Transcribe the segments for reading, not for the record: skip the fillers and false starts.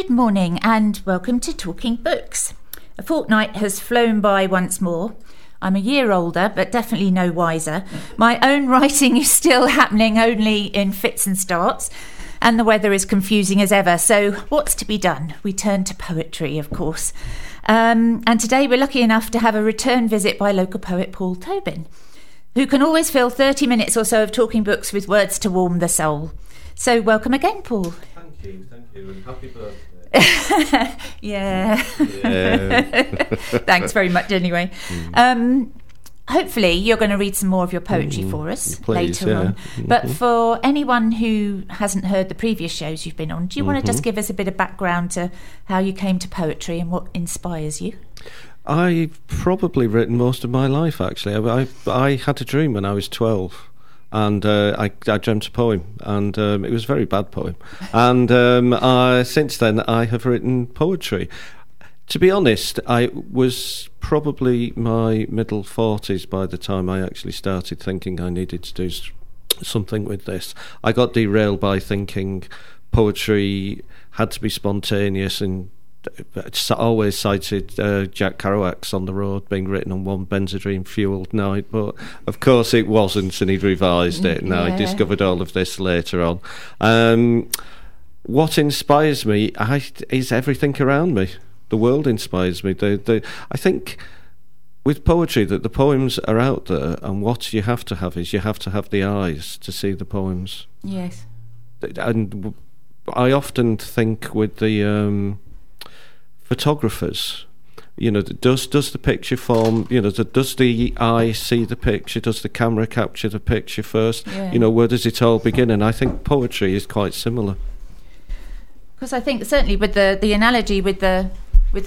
Good morning and welcome to Talking Books. A fortnight has flown by once more. I'm a year older, but definitely no wiser. My own writing is still happening only in fits and starts, and the weather is confusing as ever. So what's to be done? We turn to poetry, of course. And today we're lucky enough to have a return visit by local poet Paul Tobin, who can always fill 30 minutes or so of Talking Books with words to warm the soul. So welcome again, Paul. Thank you, and happy birthday. Thanks very much anyway. Hopefully you're going to read some more of your poetry for us later on. Mm-hmm. But for anyone who hasn't heard the previous shows you've been on, do you want to just give us a bit of background to how you came to poetry and what inspires you? I've probably written most of my life, actually. I had a dream when I was 12. And I dreamt a poem, and it was a very bad poem. And since then, I have written poetry. To be honest, I was probably my middle 40s by the time I actually started thinking I needed to do something with this. I got derailed by thinking poetry had to be spontaneous, and I always cited Jack Kerouac's On the Road being written on one Benzedrine-fuelled night, but of course it wasn't, and he'd revised it, and I discovered all of this later on. What inspires me is everything around me. The world inspires me. I think with poetry that the poems are out there, and what you have to have is you have to have the eyes to see the poems. Yes. And I often think with the... photographers, you know, does the picture form, you know, does the eye see the picture, does the camera capture the picture first, you know, where does it all begin? And I think poetry is quite similar. Because I think certainly with the analogy with the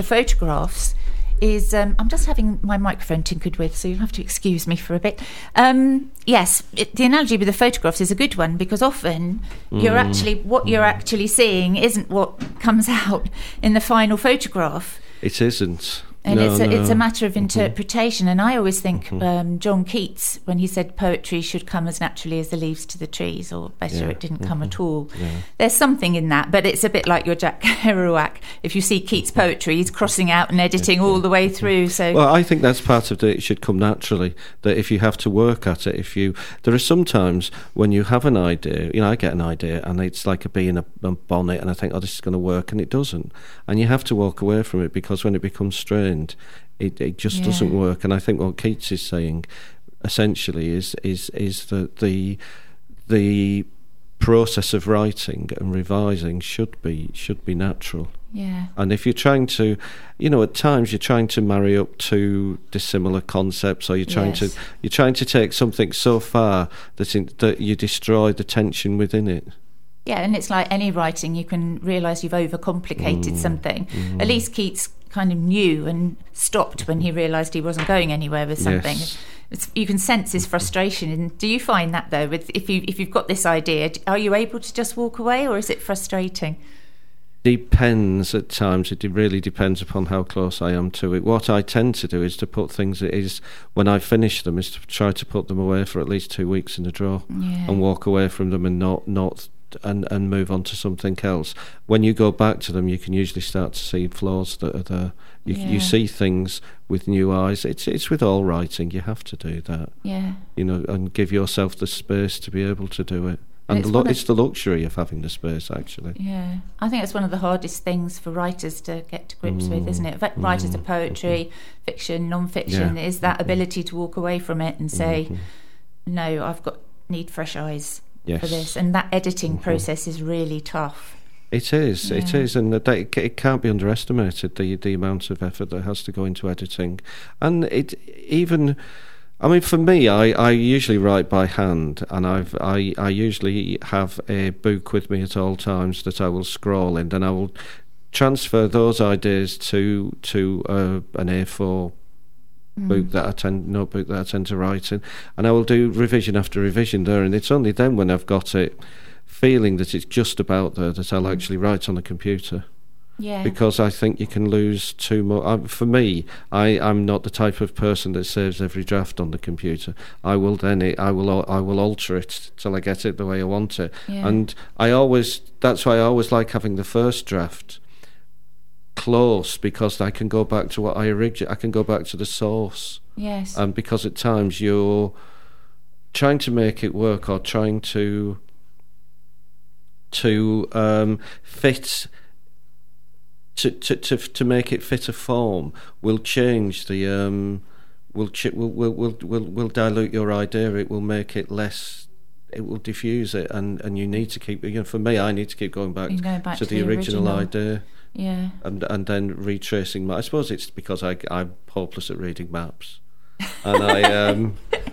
photographs is, I'm just having my microphone tinkered with, so you'll have to excuse me for a bit. The analogy with the photographs is a good one, because often what you're actually seeing isn't what comes out in the final photograph. It isn't. And it's a matter of interpretation. And I always think John Keats, when he said poetry should come as naturally as the leaves to the trees, or better, it didn't come at all. Yeah. There's something in that, but it's a bit like your Jack Kerouac. If you see Keats' poetry, he's crossing out and editing all the way through. So, well, I think that's part of it should come naturally, that if you have to work at it, there are sometimes when you have an idea, you know, I get an idea and it's like a bee in a bonnet, and I think, oh, this is going to work, and it doesn't. And you have to walk away from it, because when it becomes strange, it just doesn't work. And I think what Keats is saying essentially is that the process of writing and revising should be natural. Yeah. And if you're trying to, you know, at times you're trying to marry up two dissimilar concepts, or you're trying to take something so far that you destroy the tension within it. Yeah, and it's like any writing, you can realise you've overcomplicated something. At least Keats kind of knew and stopped when he realised he wasn't going anywhere with something. Yes. You can sense his frustration. And do you find that, though, with if you've got this idea, are you able to just walk away, or is it frustrating? Depends at times. It really depends upon how close I am to it. What I tend to do is to put things when I finish them, is to try to put them away for at least 2 weeks in a drawer and walk away from them and not move on to something else. When you go back to them, you can usually start to see flaws that are there. You see things with new eyes. It's with all writing, you have to do that. Yeah. You know, and give yourself the space to be able to do it. And it's the luxury of having the space, actually. Yeah. I think it's one of the hardest things for writers to get to grips with, isn't it? Writers of poetry, fiction, non-fiction, is that ability to walk away from it and say, no, I've need fresh eyes. Yes. For this, and that editing process is really tough. It is, and it can't be underestimated, the amount of effort that has to go into editing. And for me, I usually write by hand, and I usually have a book with me at all times that I will scroll in, and I will transfer those ideas to an A4 notebook that I tend to write in, and I will do revision after revision there, and it's only then when I've got it feeling that it's just about there that I'll actually write on a computer. Yeah. Because I think you can lose too much. For me, I'm not the type of person that saves every draft on the computer. I will alter it till I get it the way I want it, and that's why I always like having the first draft. close because I can go back to what I originally... I can go back to the source. Yes. And because at times you're trying to make it work or trying to fit... To make it fit a form will change the... will dilute your idea. It will make it less... it will diffuse it, and you need to keep... you know, for me, I need to keep going back to the original idea. Yeah. And then retracing my... I suppose it's because I'm hopeless at reading maps. And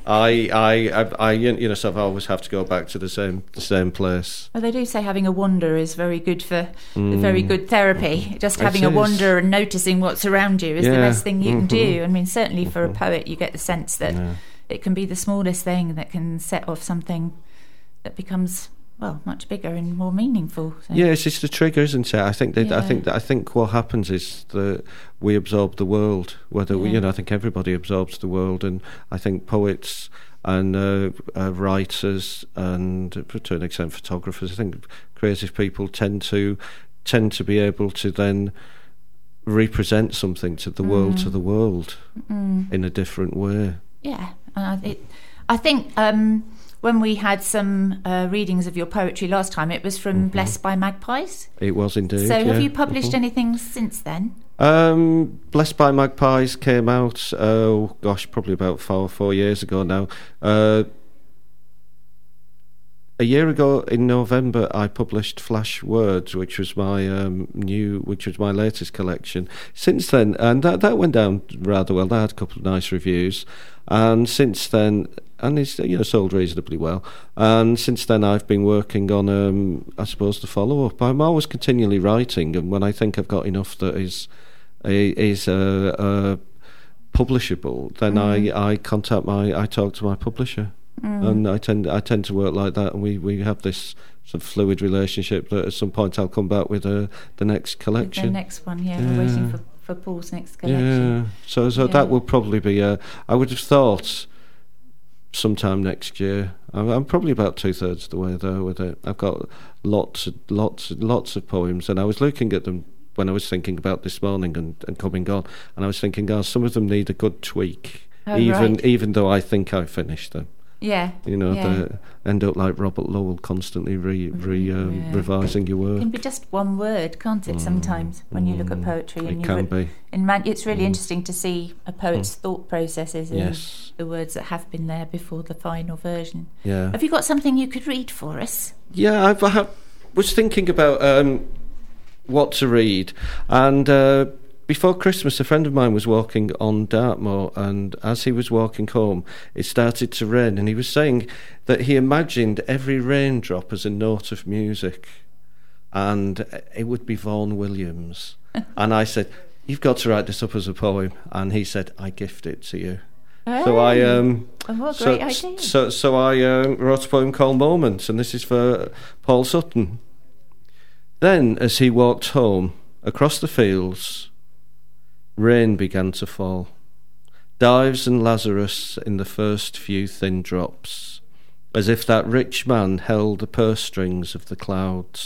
I you know, so I always have to go back to the same place. Well, they do say having a wander is very good for very good therapy. Just having a wander and noticing what's around you is the best thing you can do. I mean, certainly for a poet, you get the sense that it can be the smallest thing that can set off something that becomes, well, much bigger and more meaningful. So. Yeah, it's just the trigger, isn't it? I think what happens is that we absorb the world. I think everybody absorbs the world, and I think poets and writers and, to an extent, photographers. I think creative people tend to be able to then represent something to the world in a different way. Yeah, I think. When we had some readings of your poetry last time, it was from Blessed by Magpies. It was indeed. So have you published anything since then? Blessed by Magpies came out, probably about 4 years ago now. A year ago in November, I published Flash Words, which was my my latest collection. Since then, and that went down rather well. I had a couple of nice reviews, and since then. And it's, you know, sold reasonably well. And since then I've been working on, I suppose, the follow-up. I'm always continually writing, and when I think I've got enough that is publishable, then I talk to my publisher. And I tend to work like that, and we have this sort of fluid relationship that at some point I'll come back with the next collection. The next one, we're waiting for Paul's next collection. Yeah, so that will probably be, I would have thought... sometime next year. I'm probably about 2/3 of the way there with it. I've got lots of poems, and I was looking at them when I was thinking about this morning and coming on, and I was thinking, some of them need a good tweak, even though I think I finished them. Yeah, you know, they end up like Robert Lowell, constantly revising your work. It can be just one word, can't it? Sometimes when you look at poetry, and it can be. It's really interesting to see a poet's thought processes and the words that have been there before the final version. Yeah. Have you got something you could read for us? Yeah, I was thinking about what to read, and. Before Christmas, a friend of mine was walking on Dartmoor, and as he was walking home, it started to rain, and he was saying that he imagined every raindrop as a note of music, and it would be Vaughan Williams. And I said, "You've got to write this up as a poem." And he said, "I gift it to you." Oh, so I wrote a poem called Moments, and this is for Paul Sutton. Then, as he walked home across the fields, rain began to fall. Dives and Lazarus in the first few thin drops, as if that rich man held the purse strings of the clouds.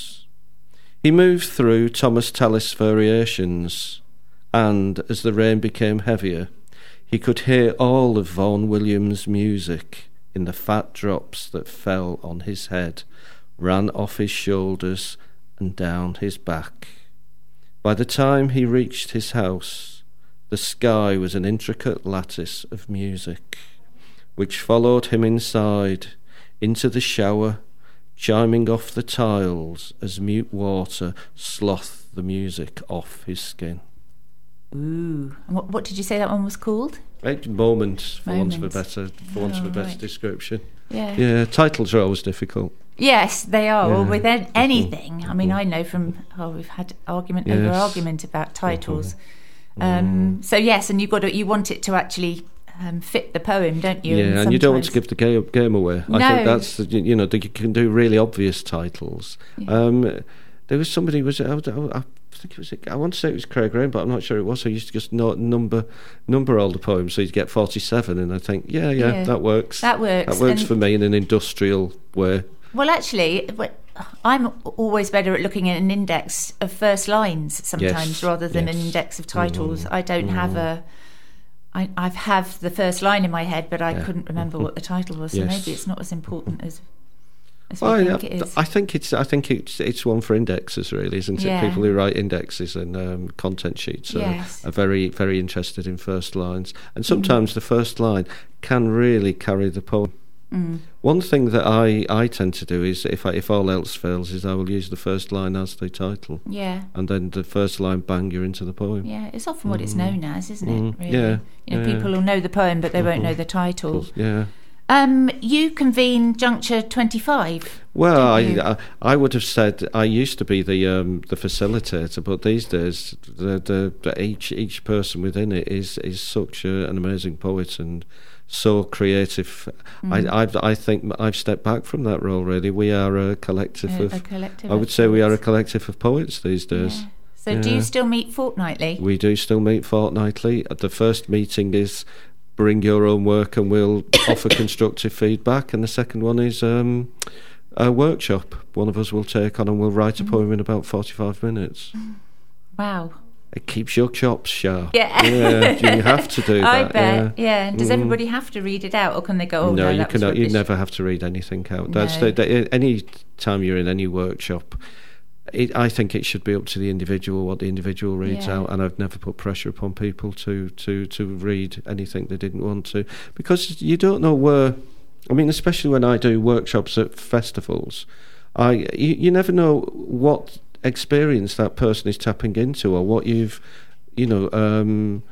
He moved through Thomas Tallis' variations, and as the rain became heavier, he could hear all of Vaughan Williams' music in the fat drops that fell on his head, ran off his shoulders and down his back. By the time he reached his house, the sky was an intricate lattice of music, which followed him inside, into the shower, chiming off the tiles as mute water slothed the music off his skin. Ooh. And what did you say that one was called? Moments, for once, the best description. Yeah. Yeah, titles are always difficult. Yes, they are. Yeah. Well, with anything. I mean, I know from, we've had argument over argument about titles. So yes, and you want it to actually fit the poem, don't you? Yeah, and you don't want to give the game away. No. I think that's you can do really obvious titles. Yeah. There was somebody I want to say it was Craig Rain, but I'm not sure it was. He used to just number all the poems, so he'd get 47, and I think that works. That works for me in an industrial way. Well, actually, I'm always better at looking at an index of first lines sometimes, rather than an index of titles. I don't have a... I have the first line in my head, but I couldn't remember what the title was. So maybe it's not as important as we think it is. I think it's one for indexers, really, isn't it? People who write indexes and content sheets are very, very interested in first lines, and sometimes the first line can really carry the poem. One thing that I tend to do is, if all else fails, is I will use the first line as the title. Yeah. And then the first line, bang, you're into the poem. Yeah, it's often what it's known as, isn't it, really? Yeah. You know, people will know the poem, but they won't know the title. Yeah. You convene Junction 25. Well, I would have said I used to be the facilitator, but these days the each person within it is such an amazing poet and so creative. I think I've stepped back from that role, really. We are a collective we are a collective of poets these days. Yeah. So do you still meet fortnightly? We do still meet fortnightly. The first meeting is bring your own work and we'll offer constructive feedback, and the second one is a workshop. One of us will take on and we'll write a poem in about 45 minutes. Wow. It keeps your chops sharp. Yeah. You have to do that. I bet, Does everybody have to read it out, or can they go, oh, no, you cannot. You never have to read anything out. That's any time you're in any workshop, I think it should be up to the individual, what the individual reads out, and I've never put pressure upon people to read anything they didn't want to, because you don't know where... I mean, especially when I do workshops at festivals, you never know what experience that person is tapping into, or what you've, happen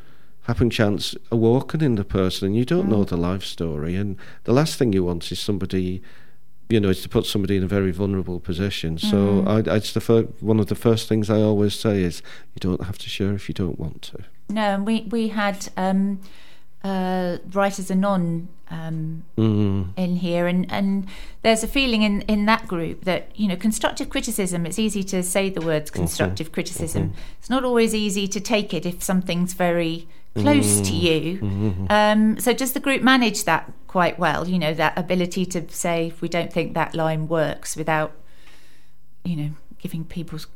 chance awoken in the person, and you don't know the life story. And the last thing you want is somebody, is to put somebody in a very vulnerable position. So it's one of the first things I always say is, you don't have to share if you don't want to. No, and we had Writers Anon in here, and there's a feeling in that group that, constructive criticism, it's easy to say the words constructive criticism. It's not always easy to take it if something's very close to you. So does the group manage that quite well, that ability to say, if we don't think that line works, without, giving people's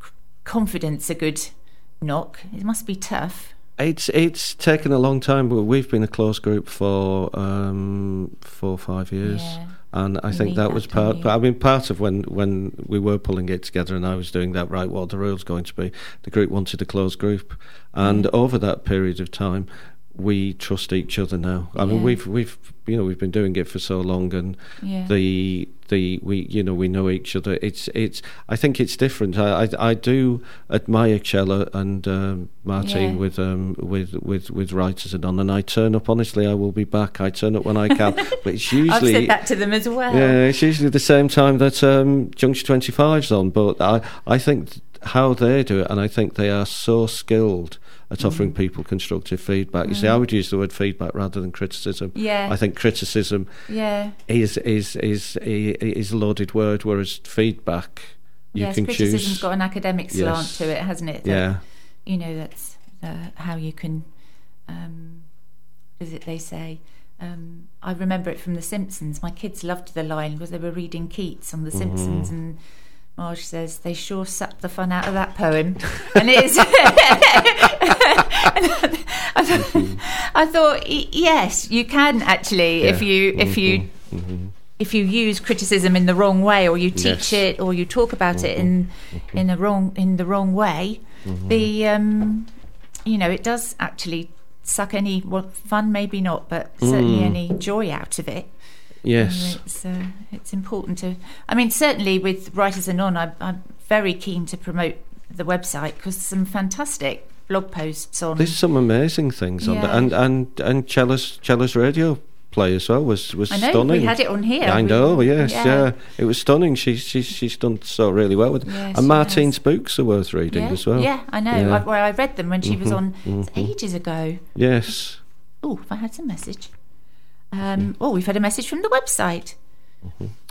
confidence a good knock? It must be tough. It's taken a long time, but we've been a close group for 4 or 5 years, and I think that was part. But I mean, part of when we were pulling it together, and I was doing that. Right, what are the rules going to be? The group wanted a close group, and over that period of time, we trust each other now. I mean, we've been doing it for so long, and we know each other. It's I think it's different. I do admire Chela and Martin with Writers Anon, and I turn up, honestly. I will be back. I turn up when I can, but it's usually I've said that to them as well. Yeah, it's usually the same time that Junction 25's on. But I think how they do it, and I think they are so skilled at offering people constructive feedback. You see, I would use the word feedback rather than criticism. Yeah. I think criticism is a loaded word, whereas feedback you can choose. Yes, criticism's got an academic slant to it, hasn't it? That, that's how you can... what is it they say? I remember it from The Simpsons. My kids loved the line because they were reading Keats on The Simpsons, and Marge says, they sure sucked the fun out of that poem. And it is... I thought, yes, you can actually, if you use criticism in the wrong way, or you teach it, or you talk about it in the wrong way, the it does actually suck any fun, maybe not, but certainly any joy out of it. Yes, it's important to. I mean, certainly with Writers Anon, I'm very keen to promote the website, because some fantastic blog posts on. There's some amazing things on there, and Chela's radio play as well was I know, stunning. We had it on here. I know, it was stunning. She's done so really well with it. Yes, and Martine's books are worth reading as well. Yeah, I know. Yeah. I read them when she was on ages ago. Yes. Oh, I had some message. We've had a message from the website.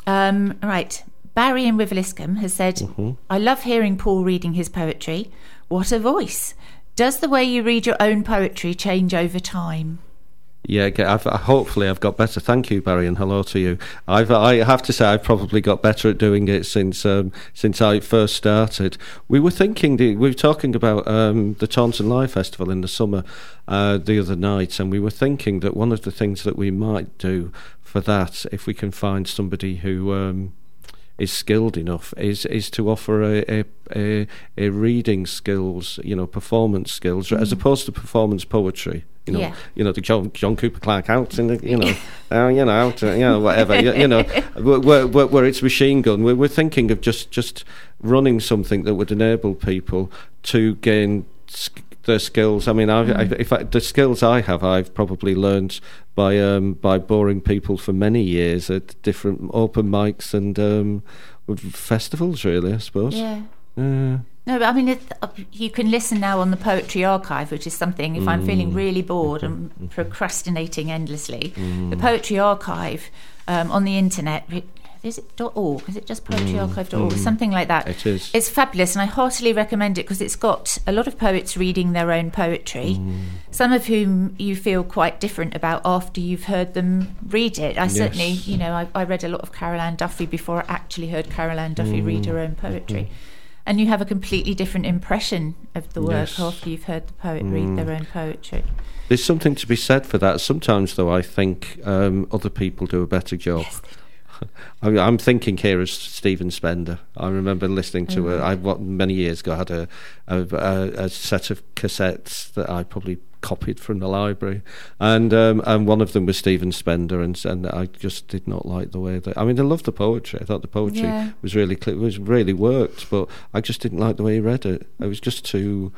Right. Barry in Wiveliscombe has said, I love hearing Paul reading his poetry. What a voice. Does the way you read your own poetry change over time? Yeah, hopefully I've got better. Thank you, Barry, and hello to you. I have to say I've probably got better at doing it since I first started. We were thinking, we were talking about the Taunton Live Festival in the summer the other night, and we were thinking that one of the things that we might do for that, if we can find somebody who is skilled enough, is to offer a reading skills, performance skills, as opposed to performance poetry. The John Cooper Clarke out in the, whatever, where it's machine gun. We're thinking of just running something that would enable people to gain their skills. I mean, the skills I have, I've probably learned by boring people for many years at different open mics and festivals, really, I suppose. Yeah. No, but I mean, you can listen now on the Poetry Archive, which is something, if I'm feeling really bored and procrastinating endlessly, the Poetry Archive on the internet... Is it .org? Is it just poetryarchive.org? Something like that. It is. It's fabulous, and I heartily recommend it because it's got a lot of poets reading their own poetry, some of whom you feel quite different about after you've heard them read it. Certainly, I read a lot of Carol Ann Duffy before I actually heard Carol Ann Duffy read her own poetry. And you have a completely different impression of the work after you've heard the poet read their own poetry. There's something to be said for that. Sometimes, though, I think other people do a better job. Yes. I'm thinking here of Stephen Spender. I remember listening to her. Many years ago, I had a set of cassettes that I probably copied from the library, and one of them was Stephen Spender, and I just did not like the way that. I mean, I loved the poetry. I thought the poetry was really worked, but I just didn't like the way he read it. It was just too.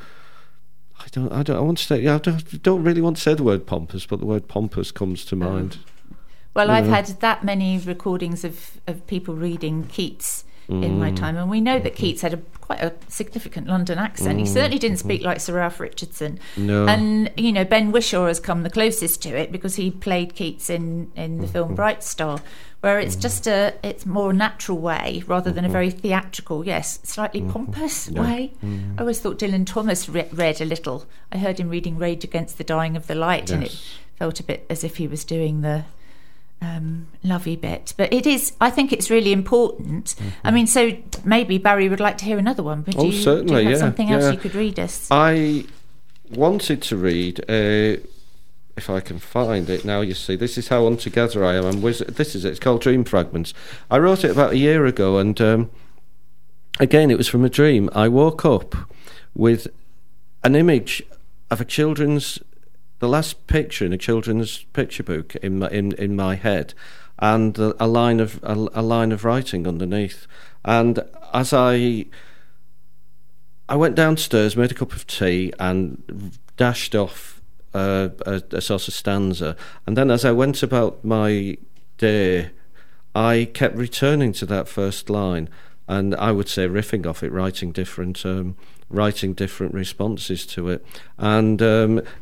I want to say. I don't really want to say the word pompous, but the word pompous comes to mind. Well, I've had that many recordings of people reading Keats in my time, and we know that Keats had quite a significant London accent. He certainly didn't speak like Sir Ralph Richardson. No. And, Ben Wishaw has come the closest to it because he played Keats in the film Bright Star, where it's just it's more natural way rather than a very theatrical, slightly pompous way. I always thought Dylan Thomas read a little. I heard him reading Rage Against the Dying of the Light, and it felt a bit as if he was doing the... lovey bit, but it is. I think it's really important. I mean, so maybe Barry would like to hear another one. Certainly, do you have something else you could read us? I wanted to read, if I can find it now. You see, this is how untogether I am. This is it. It's called Dream Fragments. I wrote it about a year ago, and again, it was from a dream. I woke up with an image of the last picture in a children's picture book in my head, and a line of writing underneath. And as I went downstairs, made a cup of tea, and dashed off a sort of stanza. And then, as I went about my day, I kept returning to that first line, and I would say riffing off it, writing different responses to it, and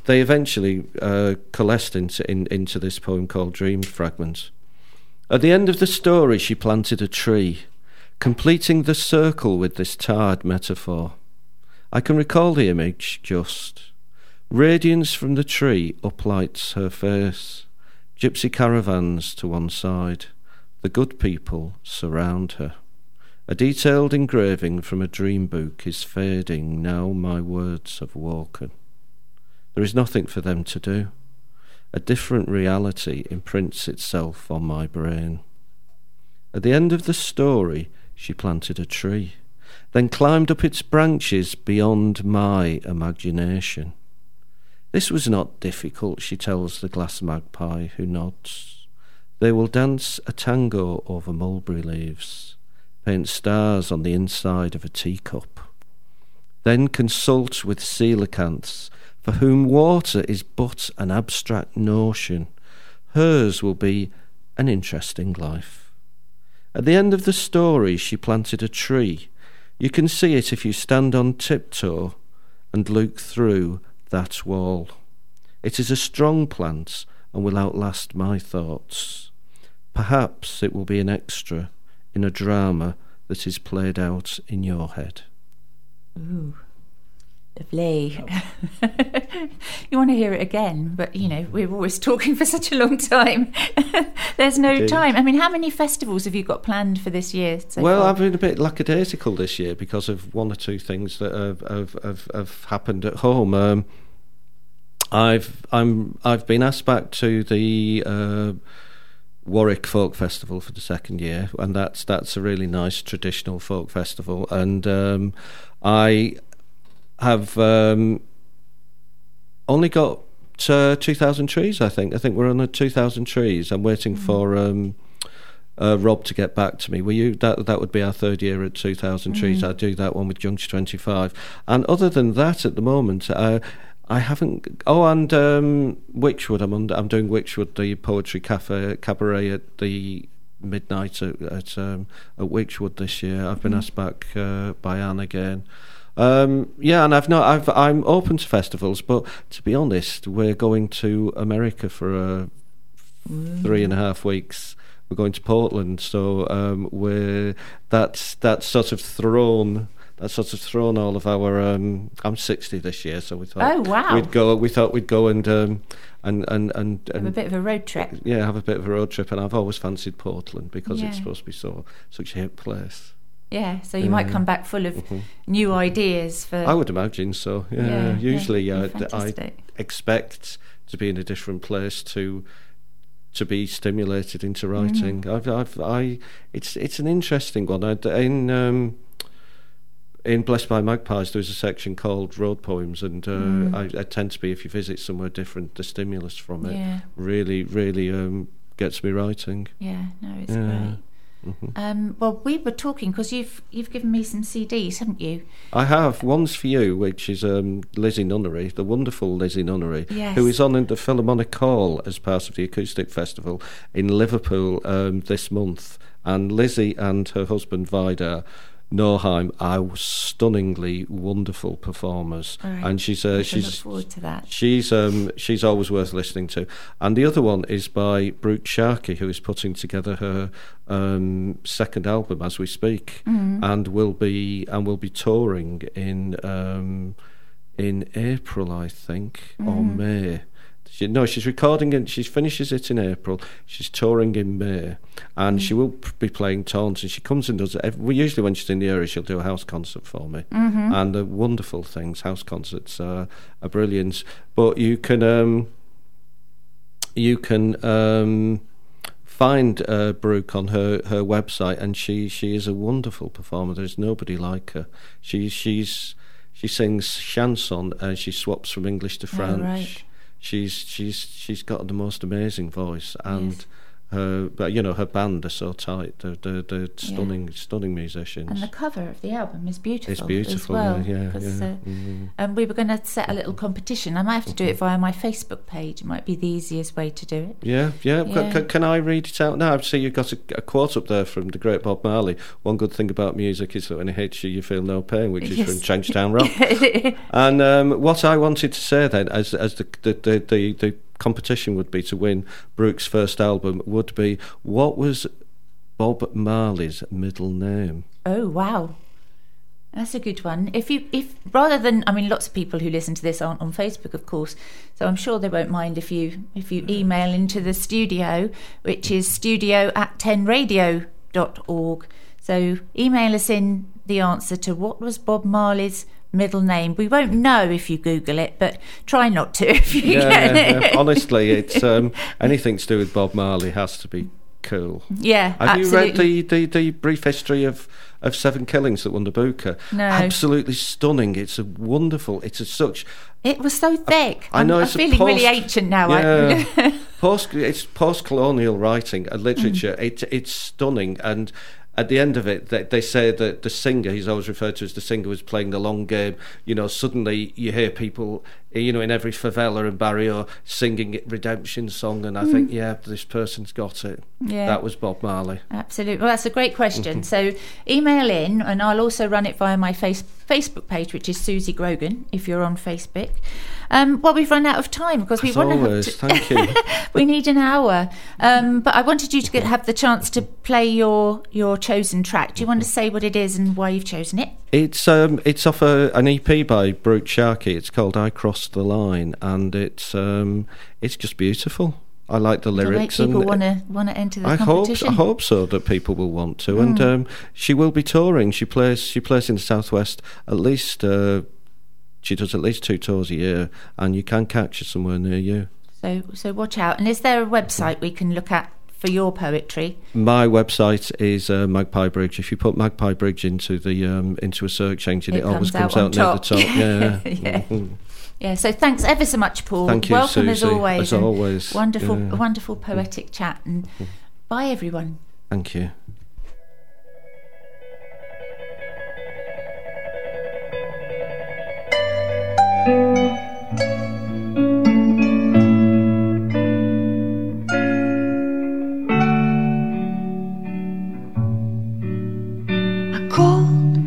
they eventually coalesced into this poem called Dream Fragments. At the end of the story, she planted a tree, completing the circle with this tired metaphor. I can recall the image just. Radiance from the tree uplights her face. Gypsy caravans to one side. The good people surround her. A detailed engraving from a dream book is fading now my words have woken. There is nothing for them to do. A different reality imprints itself on my brain. At the end of the story, she planted a tree, then climbed up its branches beyond my imagination. This was not difficult, she tells the glass magpie who nods. They will dance a tango over mulberry leaves. Paint stars on the inside of a teacup. Then consult with coelacanths, for whom water is but an abstract notion. Hers will be an interesting life. At the end of the story, she planted a tree. You can see it if you stand on tiptoe and look through that wall. It is a strong plant and will outlast my thoughts. Perhaps it will be an extra in a drama that is played out in your head. Ooh, lovely. you want to hear it again, but, you know, we're always talking for such a long time. There's no Indeed. Time. I mean, how many festivals have you got planned for this year? So far? I've been a bit lackadaisical this year because of one or two things that have happened at home. I've been asked back to the Warwick Folk Festival for the second year, and that's a really nice traditional folk festival. And I have only got 2,000 trees, I think. I think we're on the 2,000 trees. I'm waiting for Rob to get back to me. That would be our third year at 2,000 trees. I do that one with Junction 25. And other than that, at the moment, I haven't. Oh, and Wychwood. I'm doing Wychwood, the poetry cabaret at the midnight at Wychwood this year. I've been asked back by Anne again. I'm open to festivals, but to be honest, we're going to America for 3.5 weeks. We're going to Portland, so that's sort of thrown all of our. I'm 60 this year, so we thought we'd go. We thought we'd go and have a bit of a road trip. Yeah, have a bit of a road trip, and I've always fancied Portland because it's supposed to be such a hip place. Yeah, so you might come back full of new ideas for. I would imagine so. Yeah, usually I expect to be in a different place to be stimulated into writing. It's an interesting one. In Blessed by Magpies, there's a section called Road Poems, and I tend to be, if you visit somewhere different, the stimulus from it really, really gets me writing. Yeah, no, it's great. Mm-hmm. Well, we were talking, because you've given me some CDs, haven't you? I have. One's for you, which is Lizzie Nunnery, the wonderful Lizzie Nunnery, who is on in the Philharmonic Hall as part of the Acoustic Festival in Liverpool this month. And Lizzie and her husband, Vida Norheim, are stunningly wonderful performers, and she's look forward to that. She's always worth listening to. And the other one is by Brute Sharkey, who is putting together her second album as we speak, and will be touring in April, I think, or May. She's recording and she finishes it in April. She's touring in May, and she will be playing Taunton. She comes and does it. Usually when she's in the area, she'll do a house concert for me, and they're wonderful things. House concerts are brilliant. But you can find Brooke on her website, and she is a wonderful performer. There's nobody like her. She sings chanson, and she swaps from English to French. Oh, right. She's got the most amazing voice, and her band are so tight. They're stunning musicians. And the cover of the album is beautiful. It's beautiful, as well, and we were going to set a little competition. I might have to do it via my Facebook page. It might be the easiest way to do it. Yeah. Can I read it out now? I see you've got a quote up there from the great Bob Marley. One good thing about music is that when it hits you, you feel no pain, which is from Trenchtown Rock. And what I wanted to say then, as the competition would be to win Brooke's first album, would be, what was Bob Marley's middle name? Oh, wow. That's a good one. If rather than, I mean, lots of people who listen to this aren't on Facebook, of course, so I'm sure they won't mind if you email into the studio, which is studio@10radio.org. So email us in the answer to what was Bob Marley's middle name. We won't know if you Google it, but try not to if you can. Honestly, it's anything to do with Bob Marley has to be cool. Yeah, absolutely. Have you read the brief history of Seven Killings that won the Booker? No. Absolutely stunning. It's a wonderful. It was so thick. I know. I'm feeling really ancient now. Yeah. It's post-colonial writing and literature. It's stunning. And at the end of it, they say that the singer, he's always referred to as the singer, was playing the long game. You know, suddenly you hear people, you know, in every favela and barrio singing redemption song, and I think, this person's got it. Yeah. That was Bob Marley. Absolutely. Well, that's a great question. So email in, and I'll also run it via my Facebook Facebook page, which is Susie Grogan, if you're on Facebook. Well, we've run out of time because we want to. Thank you. We need an hour. But I wanted you to have the chance to play your chosen track. Do you want to say what it is and why you've chosen it? It's off an EP by Brute Sharkey. It's called I Crossed the Line, and it's just beautiful. I like the lyrics. It'll make people want to enter the competition. I hope so that people will want to. And she will be touring. She plays in the Southwest at least. She does at least 2 tours a year, and you can catch her somewhere near you. So watch out. And is there a website we can look at for your poetry? My website is Magpie Bridge. If you put Magpie Bridge into the into a search engine, it always comes out near the top. Yeah. Yeah. Mm-hmm. Yeah, so thanks ever so much, Paul. Thank you, welcome, Susie, as always. Wonderful poetic chat, and bye everyone. Thank you. I called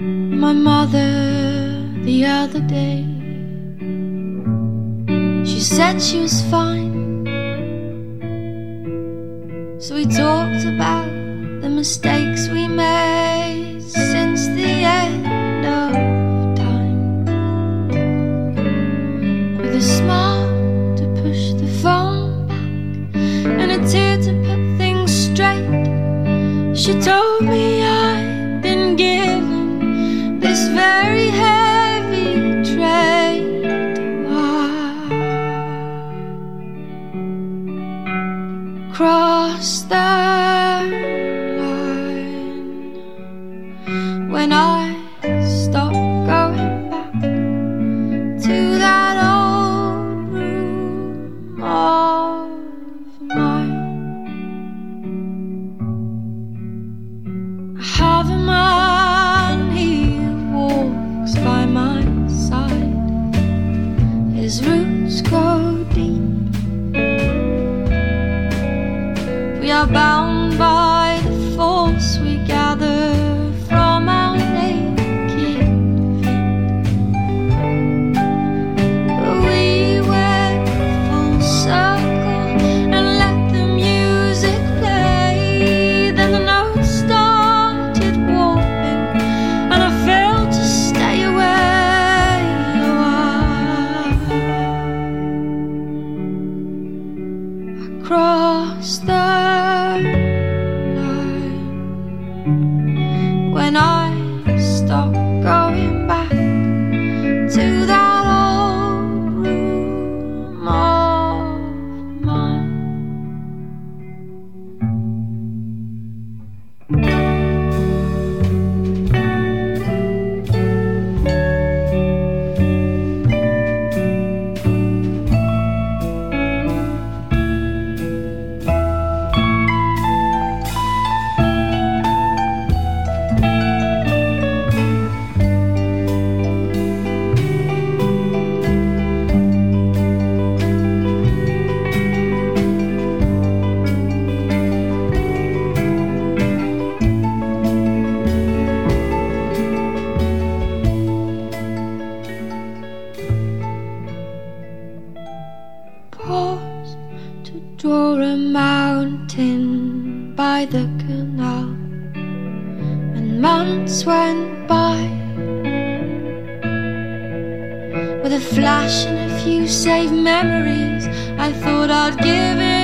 my mother the other day. She said she was fine, so we talked about the mistakes we made since the end of time. With a smile to push the phone back and a tear to put things straight, she told me I'd been given this very heavy trait. Cross the line when I stop going back to that old room of mine. I have a man, he walks by my side, his roots go deep. We are bound by the force we gather from our naked feet, but we went full circle and let the music play. Then the notes started warping and I failed to stay away. I crossed the when I stop going back to that old room of mine. Flash and a few saved memories. I thought I'd give it